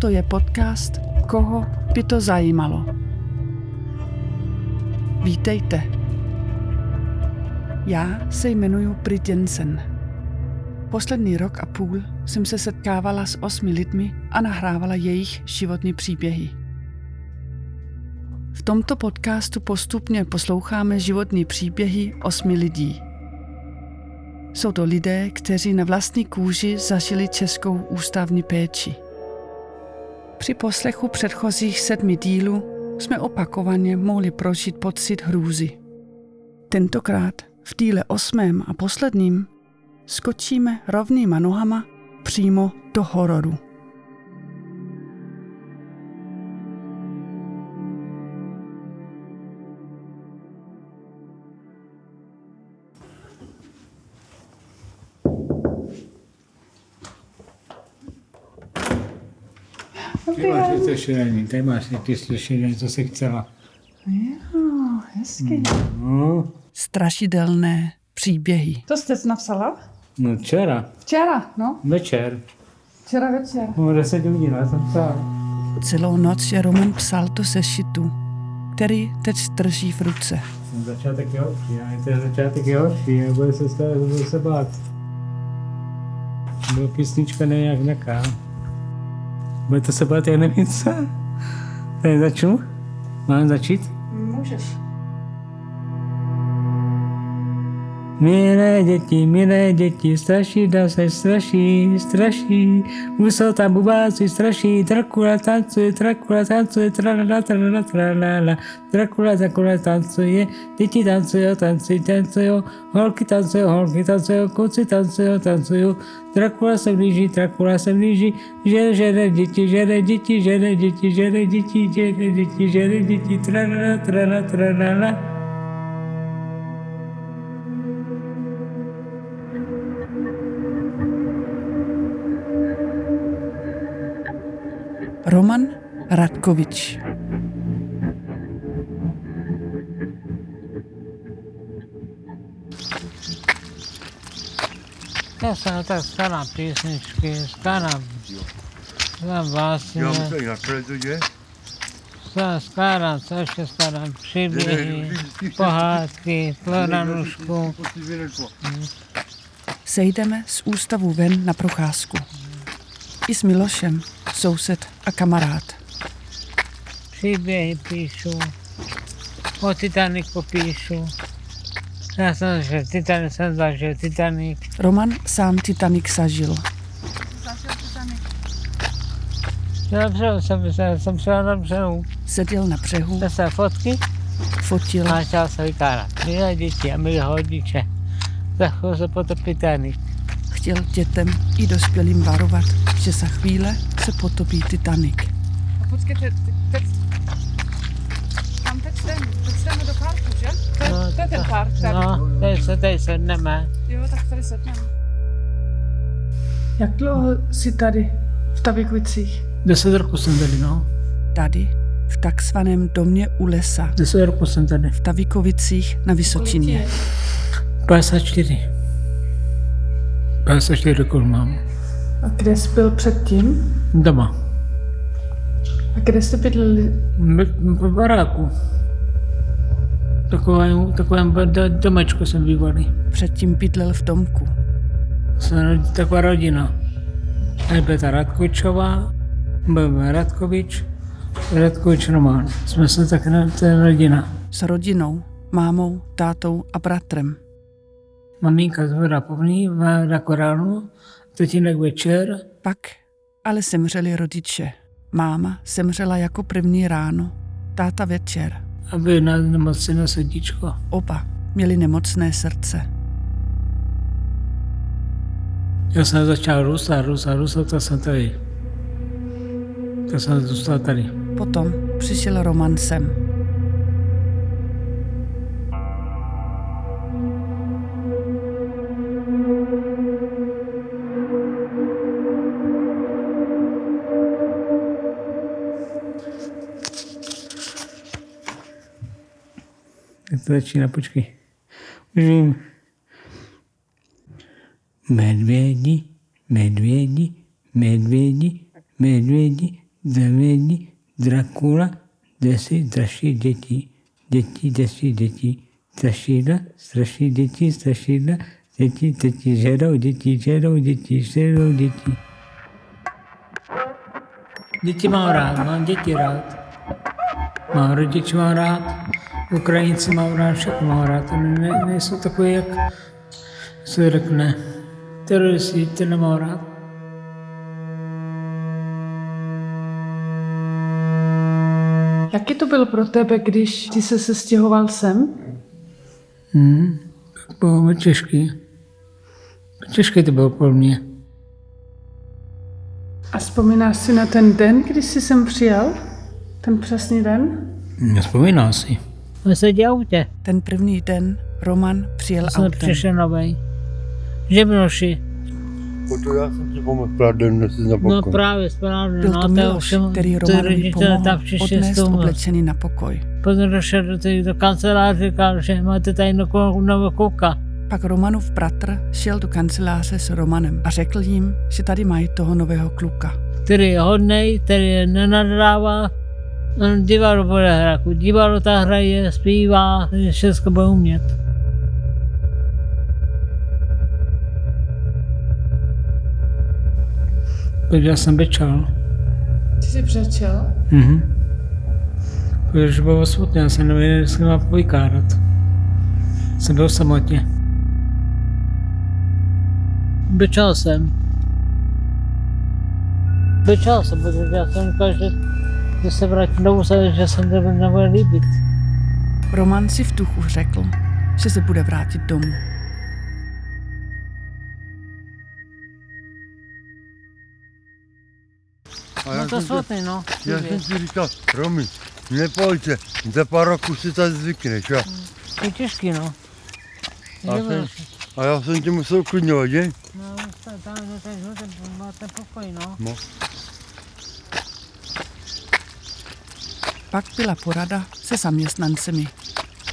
Toto je podcast Koho by to zajímalo. Vítejte. Já se jmenuji Brit Jensen. Poslední rok a půl jsem se setkávala s 8 lidmi a nahrávala jejich životní příběhy. V tomto podcastu postupně posloucháme životní příběhy 8 lidí. Jsou to lidé, kteří na vlastní kůži zažili českou ústavní péči. Při poslechu předchozích 7 dílů jsme opakovaně mohli prožít pocit hrůzy. Tentokrát v díle 8. a posledním skočíme rovnýma nohama přímo do hororu. Tady máš ty šílení, co jsi chcela. Jo, hezky. No. Strašidelné příběhy. To jste napsala? No včera. Včera, no. Večer. Včera večer. No 10 hodin, já jsem psala. Celou noc je Roman psal do sešitu, který teď drží v ruce. Ten začátek je horší, a bude se zase bát. Bylo písnička nejak nějaká. Budete se bát, já nevím co. Tady začnu? Mám začít? Můžeš. Milé děti, strašidla se straší. Vysota bubáci straší, Drákula tancuje, tralala. Drákula tancuje, děti tancují, holky tancují, kluci tancují. Drákula se blíží, žere děti, tralala. Roman Radkovič. Já jsem tak stará písničky, stará básně. Já myslím, jak to je? Stará příběhy, pohádky, Floranušku. Sejdeme z ústavu ven na procházku. I s Milošem, soused a kamarád. Příběhy píšu, o Titaniku píšu. Já jsem zažil Titanik, Roman sám Titanik zažil. Jsem šel na břehu. Seděl na břehu. Já se fotky. Fotil. A začal se vykárat. Měli děti a měli hodiče. Zachal se potopit Titanik. Chtěl dětem i dospělým varovat, že za chvíle se potopí Titanik. A počkejte, teď jdeme do parku, že? To je ten park. No, tady sedneme. Jo, tak tady sedneme. Jak dlouho jsi tady v Tavíkovicích? 10 roku jsem tady, no. Tady, v takzvaném domě u lesa. 10 roku jsem tady. V Tavíkovicích na Vysočině. 54 roku mám. A kde jsi byl předtím? Doma. A kde jste bydleli? V baráku. Takovém domečku jsem bývalý. Předtím bydlel v domku. Jsem taková rodina. Beta Radkovičová, Radkovič Roman. Jsme se taková rodina. S rodinou, mámou, tátou a bratrem. Maminka zvedla povní, má na koránu, tetínek večer. Pak ale zemřeli rodiče. Máma zemřela jako první ráno, táta večer. A byl nemocný na srdíčko. Oba měli nemocné srdce. Já jsem začal růst, tak jsem zůstal tady. Potom přišel Roman sem. To začíná, počkej. Už vím. Medvědi, 9 Drákula, 10 straší děti, děti, 10 dětí, straší děti, strašidla, děti, děti, žerou děti, žerou děti, žerou děti. Děti mám rád, mám děti rád. Mám rodiče, mám rád, Ukrajinci mám rád, všechno mám rád. Nejsou takové, jak se řekne, teroristi, ty nemám rád. Jaký to byl pro tebe, když ty se sestěhoval sem? Bylo těžký. Těžké to bylo pro mě. A vzpomínáš si na ten den, když jsi sem přijal? Ten přesný den? Vzpomínám si. On seděl v autě. Ten první den Roman přijel autem. Jsem přišel novej. Že Miloši? Protože já jsem si pomohl právě den, než jsi zapokoj. No právě, správně. Byl to Miloš, který Romanovi pomohl odnést oblečený na pokoj. Potom došel do kanceláře, říkal, že máte tady nového kluka. Pak Romanův bratr šel do kanceláře s Romanem a řekl jim, že tady mají toho nového kluka. Který je hodnej, který je nenadává. On divadlo bude hrát, divadlo ta hraje, zpívá, všechno bude umět. Protože já jsem bečal. Ty jsi bečal? Mhm. Protože bylo smutné, já jsem nevěděl, že mám pojkárat. Jsem byl samotně. Bečal jsem, protože já jsem říkal, že se vrátím domů, že se mi nebude líbit. Roman si v duchu řekl, že se bude vrátit domů. A já to svatý, no. Já jsem si říkal, Romy, nepojďte, za pár roku si tady zvykneš, jo? Je těžký, no. A já jsem tě musel uklidňovat, že? No, tam máte pokoj, no. Pak byla porada se zaměstnancemi.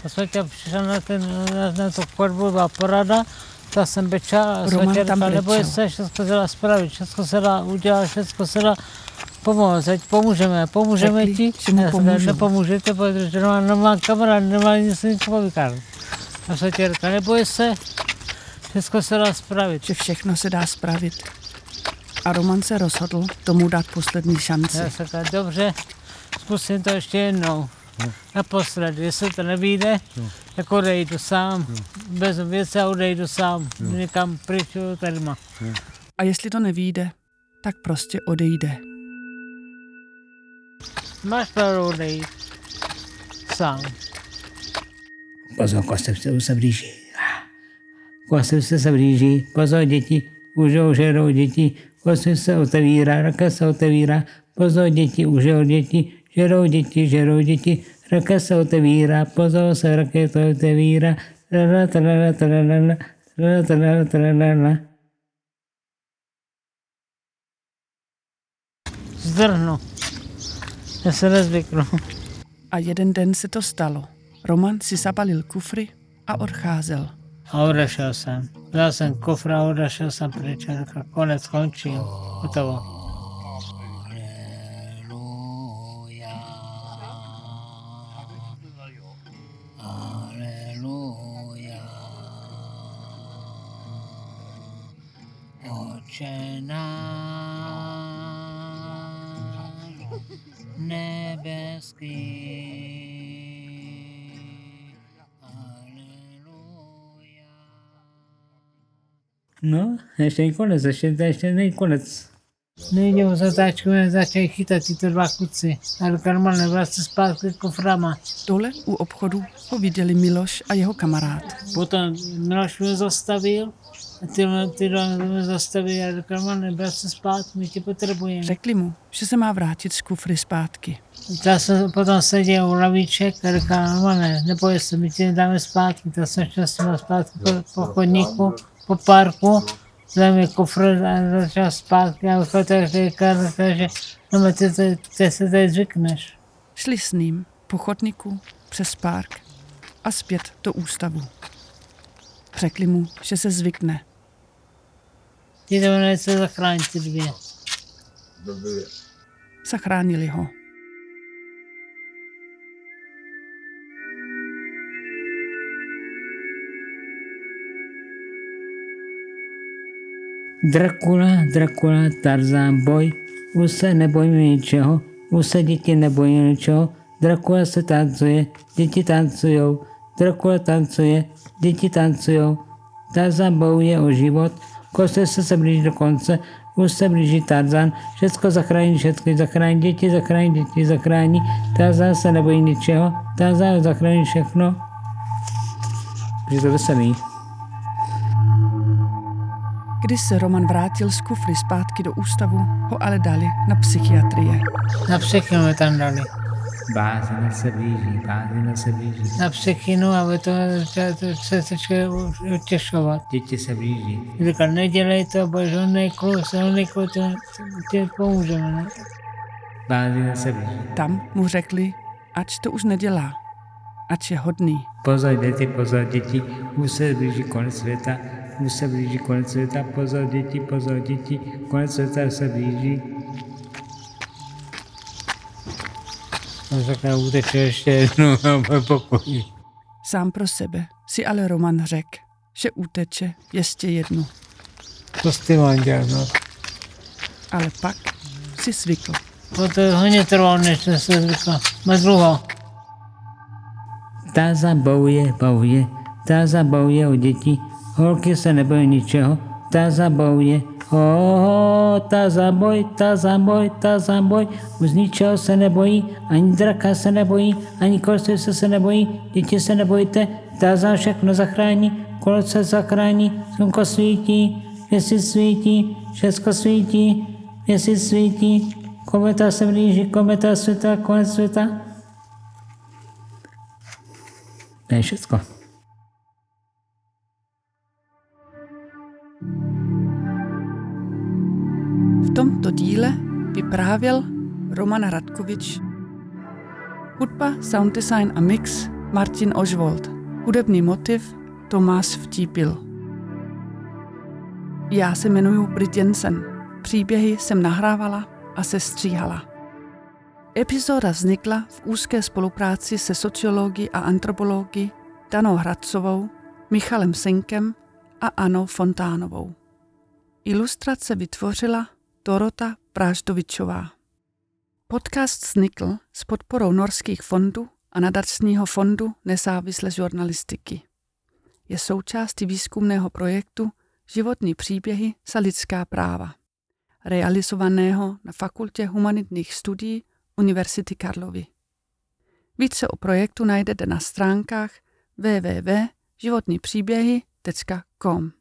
A Světě přišla na tu korbová porada, ta jsem bečala a Světě říkala, neboj se, všechno se dá spravit, všechno se dá udělat, všechno se dá pomoct, ať pomůžeme řekli, ti. Řekli, že mu nepomůžete, protože nemám kamarád, nemám nic nikomu vykárat. A Světě říkala, neboj se, všechno se dá spravit. Že všechno se dá spravit. A Roman se rozhodl tomu dát poslední šanci. Já se říkala, dobře. Zkusím to ještě jednou. Naposledy, jestli to nevyjde, tak odejdu sám. Bez věci a odejdu sám. Někam pryč tady má. A jestli to nevyjde, tak prostě odejde. Máš pravdu odejít. Sám. Pozor, kostelce se blíží. Kostelce se blíží. Pozor, děti. Už jedou děti. Kostelce se otevírá, raka se otevírá. Pozor, děti. Už jedou děti. Žerou děti, raka se otevírá, pozor se, raka to otevírá, tralala. Zdrhnu. Já se nezvyknu. A jeden den se to stalo. Roman si zabalil kufry a odcházel. A odešel jsem. Dal jsem kufr a odešel jsem pryč. Konec, končím. Hotovo. No, ještě není konec, ještě není konec. Nejděl za táčku, začali chytat tyto dva kluci. A do karmán nevlastě zpátky koframa. Dole u obchodu ho viděli Miloš a jeho kamarád. Potom Miloš mě zastavil. A ty mě zastavili a do karmán nevlastě zpátky, my tě potřebujeme. Řekli mu, že se má vrátit z kufry zpátky. Já jsem potom seděl u lavíček a do karmán neboj se, my tě dáme zpátky. Já jsem šel s tím zpátky po chodníku. Po parku, vzal kufr a začal zpátky a uchotel říkal, že no, ty se tady zvykneš. Šli s ním po chodníku přes park a zpět do ústavu. Řekli mu, že se zvykne. Ty to nejde se zachránit, ty dvě. zachránili ho. Drákula, Tarzán, boj. Už se nebojíme ničeho, už se děti nebojí ničeho. Drákula se tancuje, děti tancujou. Drákula tancuje, děti tancujou. Tarzán bojuje o život, kostel se blíží do konce, už se blíží Tarzán. Všecko zachrání, všechny zachrání, děti zachrání, děti zachrání. Tarzán se nebojí ničeho, Tarzán zachrání všechno. Je to veselý. Když se Roman vrátil z kufry zpátky do ústavu, ho ale dali na psychiatrii. Na psychinu tam dali. Bázina se blíží. Na psychinu, aby to se začali utěšovat. Děti se blíží. Říkal, nedělej to, bože, on nejklu, to tě pomůžeme, ne? Bázina se blíží. Tam mu řekli, ať to už nedělá, ať je hodný. Pozor děti, už se blíží konec světa. Už se blíží konec světa, pozor děti, konec světa se blíží. On řekne, uteče ještě jednou na pokoji. Sám pro sebe si ale Roman řekl, že uteče ještě jednu. To s tím mám dělat, no. Ale pak si zvykl. To hodně trvalo, než se zvykl. Má dlouho. Ta zabavuje o děti. Holky se nebojí ničeho, ta zabojuje. Oho, ta zaboj. Už ničeho se nebojí, ani draka se nebojí, ani kolce se nebojí, děti se nebojte, ta za všechno zachrání, kolce zachrání, slunko svítí, měsíc svítí, všecko svítí, měsíc svítí, kometa se blíží, kometa světa, konec světa. To je všecko. V tomto díle vyprávěl Roman Radkovič. Hudba, sound design a mix Martin Ožvold. Hudební motiv Tomáš Vtípil. Já se jmenuji Brit Jensen. Příběhy jsem nahrávala a sestříhala. Epizoda vznikla v úzké spolupráci se sociologií a antropologií Danou Hradcovou, Michalem Senkem a Anou Fontánovou. Ilustrace vytvořila Dorota Práždovičová. Podcast vznikl s podporou Norských fondů a nadačního fondu nezávislé žurnalistiky. Je součástí výzkumného projektu Životní příběhy za lidská práva, realizovaného na Fakultě humanitních studií Univerzity Karlovy. Více o projektu najdete na stránkách www.životnipříběhy.com.